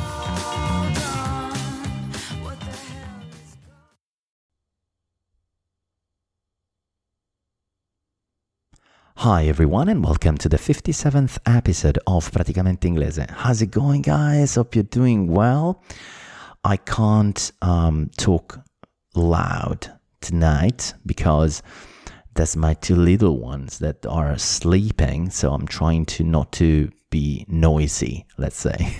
Hi everyone and welcome to the 57th episode of Praticamente Inglese. How's it going, guys? Hope you're doing well. I can't talk loud tonight because that's my two little ones that are sleeping, so I'm trying to not to be noisy, let's say.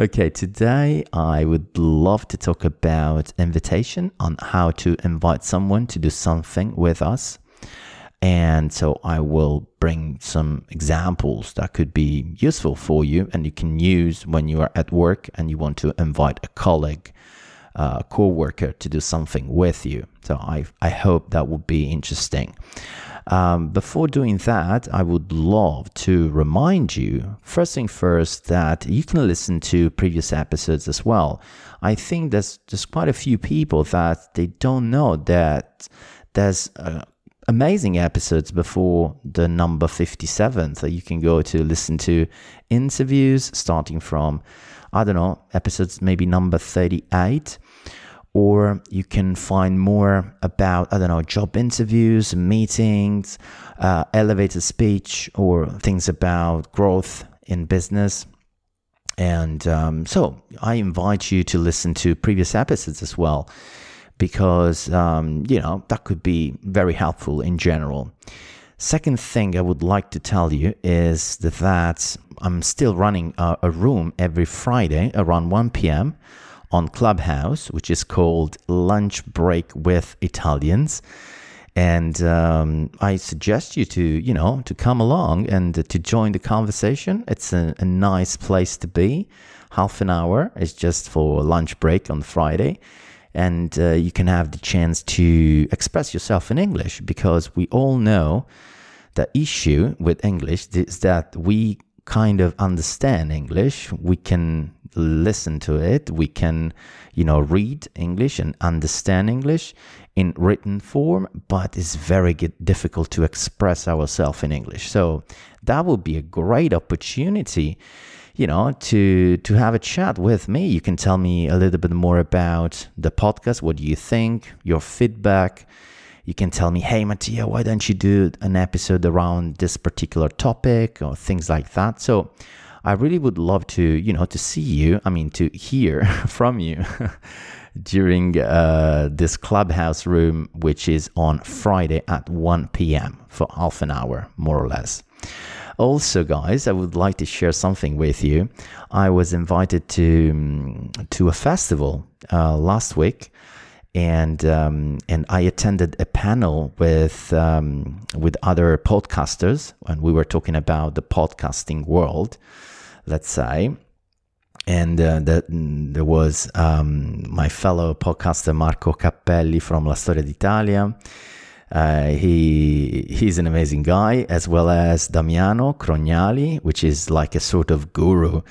Okay, today I would love to talk about invitation, on how to invite someone to do something with us. And so I will bring some examples that could be useful for you and you can use when you are at work and you want to invite a colleague, a co-worker to do something with you. So I hope that will be interesting. Before doing that, I would love to remind you, first thing first, that you can listen to previous episodes as well. I think there's quite a few people that they don't know that there's amazing episodes before the number 57 that you can go to listen to interviews starting from, I don't know, episodes maybe number 38, or you can find more about, I don't know, job interviews, meetings, elevator speech, or things about growth in business. And so I invite you to listen to previous episodes as well, because, you know, that could be very helpful in general. Second thing I would like to tell you is that I'm still running a room every Friday around 1 p.m. on Clubhouse, which is called Lunch Break with Italians. And I suggest you to, you know, to come along and to join the conversation. It's a nice place to be. Half an hour is just for lunch break on Friday. And you can have the chance to express yourself in English, because we all know the issue with English is that we kind of understand English. We can listen to it. We can, you know, read English and understand English in written form, but it's very difficult to express ourselves in English. So that would be a great opportunity, you know, to have a chat with me. You can tell me a little bit more about the podcast. What do you think? Your feedback. You can tell me, hey, Mattia, why don't you do an episode around this particular topic, or things like that. So I really would love to, you know, to see you, I mean, to hear from you during this Clubhouse room, which is on Friday at 1 p.m. for half an hour, more or less. Also, guys, I would like to share something with you. I was invited to a festival last week, and I attended a panel with other podcasters, and we were talking about the podcasting world, let's say. And there was my fellow podcaster Marco Cappelli from La Storia d'Italia. He's an amazing guy, as well as Damiano Croniali, which is like a sort of guru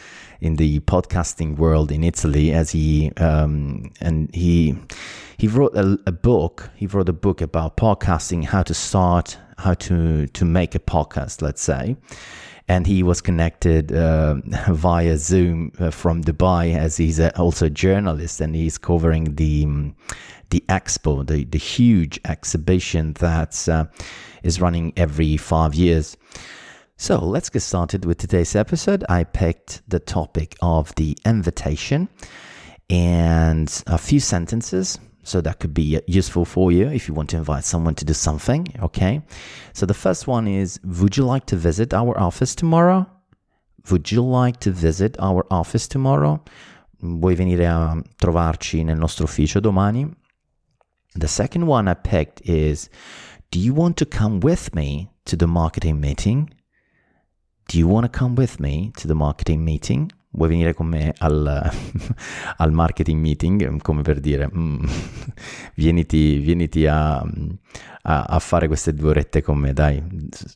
in the podcasting world in Italy, as he wrote a book. He wrote a book about podcasting, how to start, how to make a podcast, let's say. And he was connected via Zoom from Dubai, as he's also a journalist, and he's covering the expo, the huge exhibition that is running every 5 years. So let's get started with today's episode. I picked the topic of the invitation and a few sentences. So that could be useful for you if you want to invite someone to do something, okay? So the first one is, would you like to visit our office tomorrow? Would you like to visit our office tomorrow? Vuoi venire a trovarci nel nostro ufficio domani? The second one I picked is, do you want to come with me to the marketing meeting? Do you want to come with me to the marketing meeting? Vuoi venire con me al marketing meeting? Come per dire, vieniti a fare queste 2 orette con me, dai,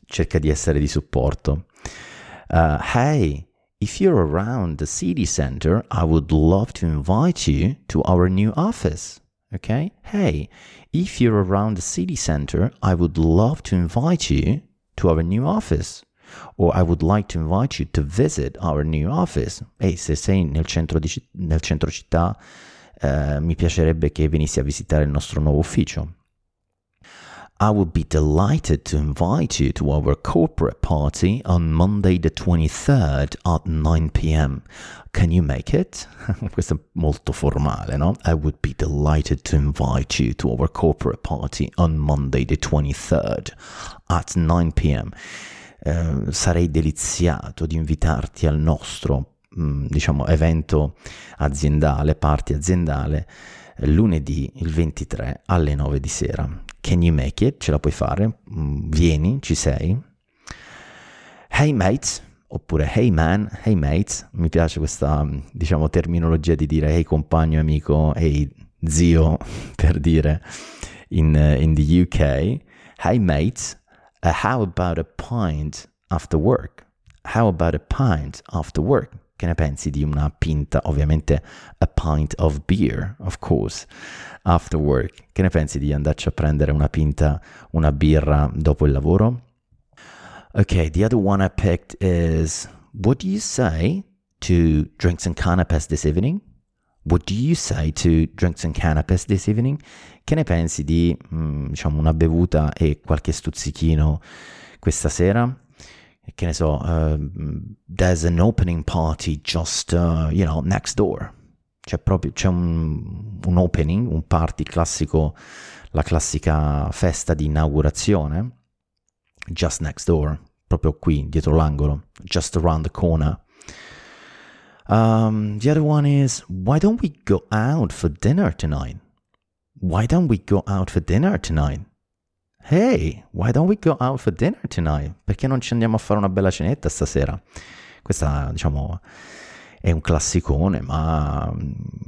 cerca di essere di supporto. Hey, if you're around the city center, I would love to invite you to our new office. Okay? Hey, if you're around the city center, I would love to invite you to our new office. Or I would like to invite you to visit our new office. Hey, se sei nel centro città, mi piacerebbe che venissi a visitare il nostro nuovo ufficio. I would be delighted to invite you to our corporate party on Monday the 23rd at 9 p.m. Can you make it? Questo è molto formale, no? I would be delighted to invite you to our corporate party on Monday the 23rd at 9 p.m. Sarei deliziato di invitarti al nostro, diciamo, evento aziendale, party aziendale, lunedì il 23 alle 9 di sera. Can you make it? Ce la puoi fare? Vieni, ci sei? Hey mates, oppure hey man, hey mates. Mi piace questa, diciamo, terminologia di dire hey compagno, amico, hey zio, per dire in the UK. Hey mates, how about a pint after work? How about a pint after work? Che ne pensi di una pinta, ovviamente a pint of beer, of course, after work. Che ne pensi di andarci a prendere una pinta, una birra dopo il lavoro? Okay, the other one I picked is, what do you say to drinks and canapés this evening? What do you say to drinks and canapés this evening? Che ne pensi di, diciamo, una bevuta e qualche stuzzichino questa sera? Che ne so, there's an opening party just, you know, next door. C'è un opening, un party classico, la classica festa di inaugurazione, just next door, proprio qui, dietro l'angolo, just around the corner. The other one is, why don't we go out for dinner tonight? Why don't we go out for dinner tonight? Hey, why don't we go out for dinner tonight? Perché non ci andiamo a fare una bella cenetta stasera? Questa, diciamo, è un classicone, ma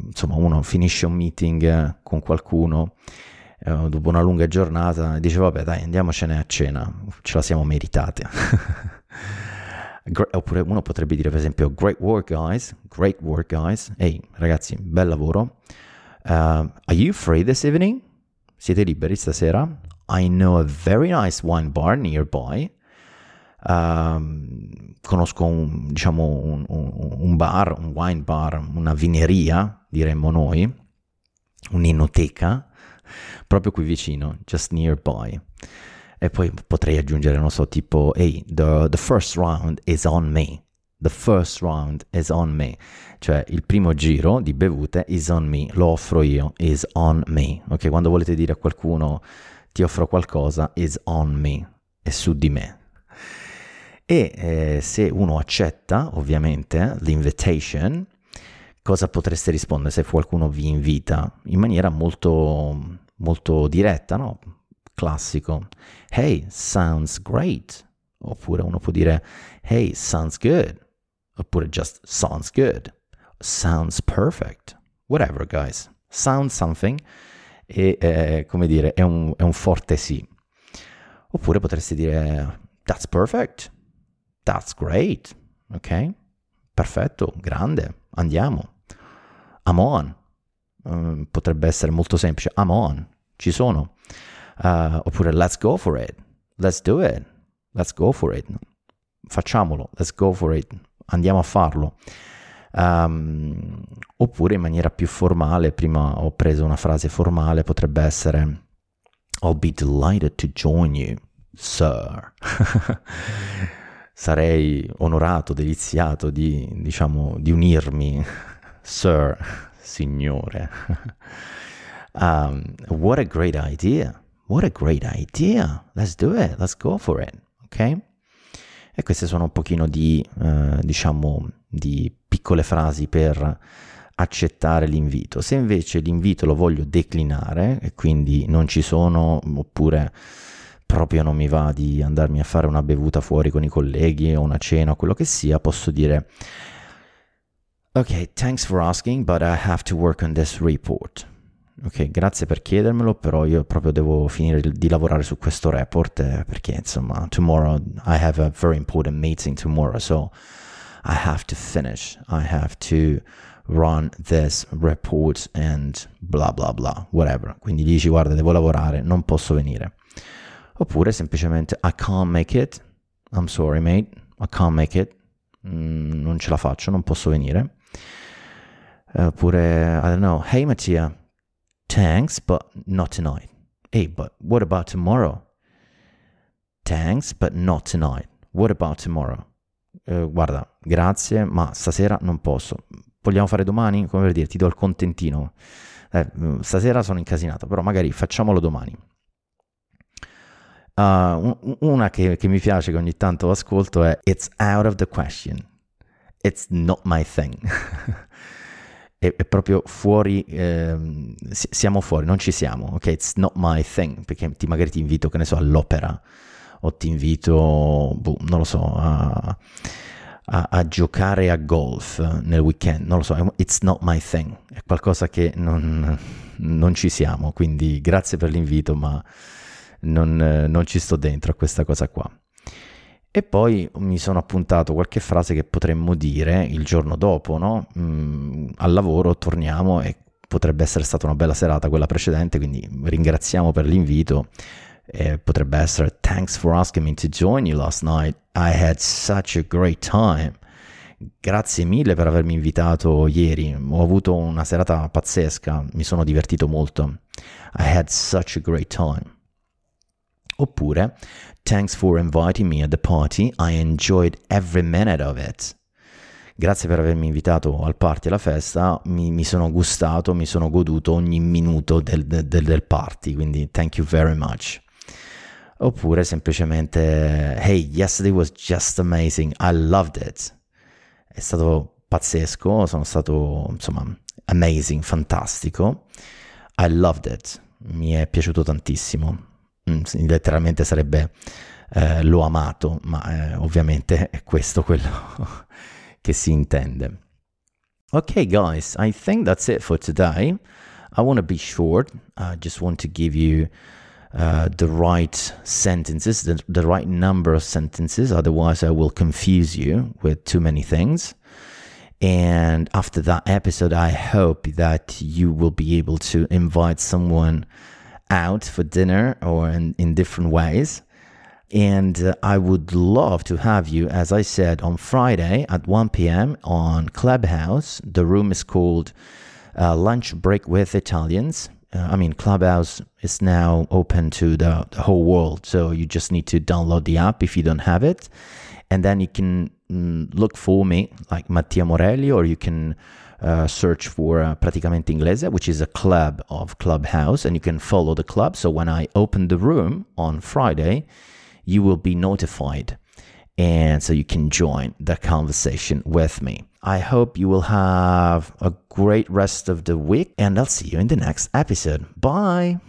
insomma uno finisce un meeting con qualcuno dopo una lunga giornata e dice vabbè dai, andiamocene a cena, ce la siamo meritate. Oppure uno potrebbe dire per esempio great work guys, hey ragazzi, bel lavoro, are you free this evening? Siete liberi stasera? I know a very nice wine bar nearby. Conosco un bar, un wine bar, una vineria, diremmo noi, un'inoteca, proprio qui vicino, just nearby. E poi potrei aggiungere, non so, tipo, hey, the first round is on me. The first round is on me. Cioè il primo giro di bevute is on me, lo offro io, is on me. Ok, quando volete dire a qualcuno ti offro qualcosa, is on me, è su di me. E se uno accetta, ovviamente, l'invitation, cosa potreste rispondere se qualcuno vi invita? In maniera molto, molto diretta, no? Classico. Hey, sounds great. Oppure uno può dire, hey, sounds good. Oppure just sounds good. Sounds perfect. Whatever, guys. Sounds something. E come dire, è un forte sì. Oppure potresti dire that's perfect, that's great, ok? Perfetto, grande, andiamo. I'm on. Potrebbe essere molto semplice, I'm on, ci sono. Oppure let's go for it, let's do it, let's go for it. Facciamolo, let's go for it, andiamo a farlo. Oppure in maniera più formale, prima ho preso una frase formale, potrebbe essere I'll be delighted to join you, sir. Sarei onorato, deliziato di unirmi, sir, signore. What a great idea, what a great idea, let's do it, let's go for it, ok? E queste sono un pochino di, diciamo, di piccole frasi per accettare l'invito. Se invece l'invito lo voglio declinare e quindi non ci sono, oppure proprio non mi va di andarmi a fare una bevuta fuori con i colleghi o una cena o quello che sia, posso dire: ok, thanks for asking, but I have to work on this report. Ok, grazie per chiedermelo, però io proprio devo finire di lavorare su questo report, perché insomma, tomorrow I have a very important meeting tomorrow, so I have to finish, I have to run this report and blah blah blah, whatever. Quindi dici: guarda, devo lavorare, non posso venire. Oppure semplicemente: I can't make it, I'm sorry mate, I can't make it, non ce la faccio, non posso venire. Oppure, I don't know, hey Mattia, thanks, but not tonight. Hey, but what about tomorrow? Thanks, but not tonight. What about tomorrow? Guarda, grazie, ma stasera non posso. Vogliamo fare domani? Come per dire, ti do il contentino. Stasera sono incasinato, però magari facciamolo domani. Una che mi piace, che ogni tanto ascolto, è It's out of the question. It's not my thing. È proprio fuori, siamo fuori, non ci siamo, ok? It's not my thing, perché magari ti invito, che ne so, all'opera, o ti invito, non lo so, a giocare a golf nel weekend, non lo so, it's not my thing, è qualcosa che non ci siamo, quindi grazie per l'invito, ma non ci sto dentro a questa cosa qua. E poi mi sono appuntato qualche frase che potremmo dire il giorno dopo, no? Al lavoro torniamo e potrebbe essere stata una bella serata quella precedente, quindi ringraziamo per l'invito. Potrebbe essere thanks for asking me to join you last night, I had such a great time. Grazie mille per avermi invitato ieri, ho avuto una serata pazzesca, mi sono divertito molto. I had such a great time. Oppure, thanks for inviting me at the party, I enjoyed every minute of it. Grazie per avermi invitato al party, alla festa, mi sono gustato, mi sono goduto ogni minuto del party, quindi thank you very much. Oppure semplicemente, hey, yesterday was just amazing, I loved it. È stato pazzesco, sono stato, insomma, amazing, fantastico. I loved it, mi è piaciuto tantissimo. Letteralmente sarebbe l'ho amato, ma ovviamente è questo quello che si intende. Ok guys, I think that's it for today. I want to be short. I just want to give you the right sentences, the right number of sentences, otherwise I will confuse you with too many things. And after that episode, I hope that you will be able to invite someone out for dinner or in different ways, and I would love to have you, as I said, on Friday at 1 p.m. on Clubhouse. The room is called Lunch Break with Italians. Clubhouse is now open to the whole world, so you just need to download the app if you don't have it, and then you can look for me like Mattia Morelli, or you can search for Praticamente Inglese, which is a club of Clubhouse, and you can follow the club. So when I open the room on Friday, you will be notified, and so you can join the conversation with me. I hope you will have a great rest of the week, and I'll see you in the next episode. Bye!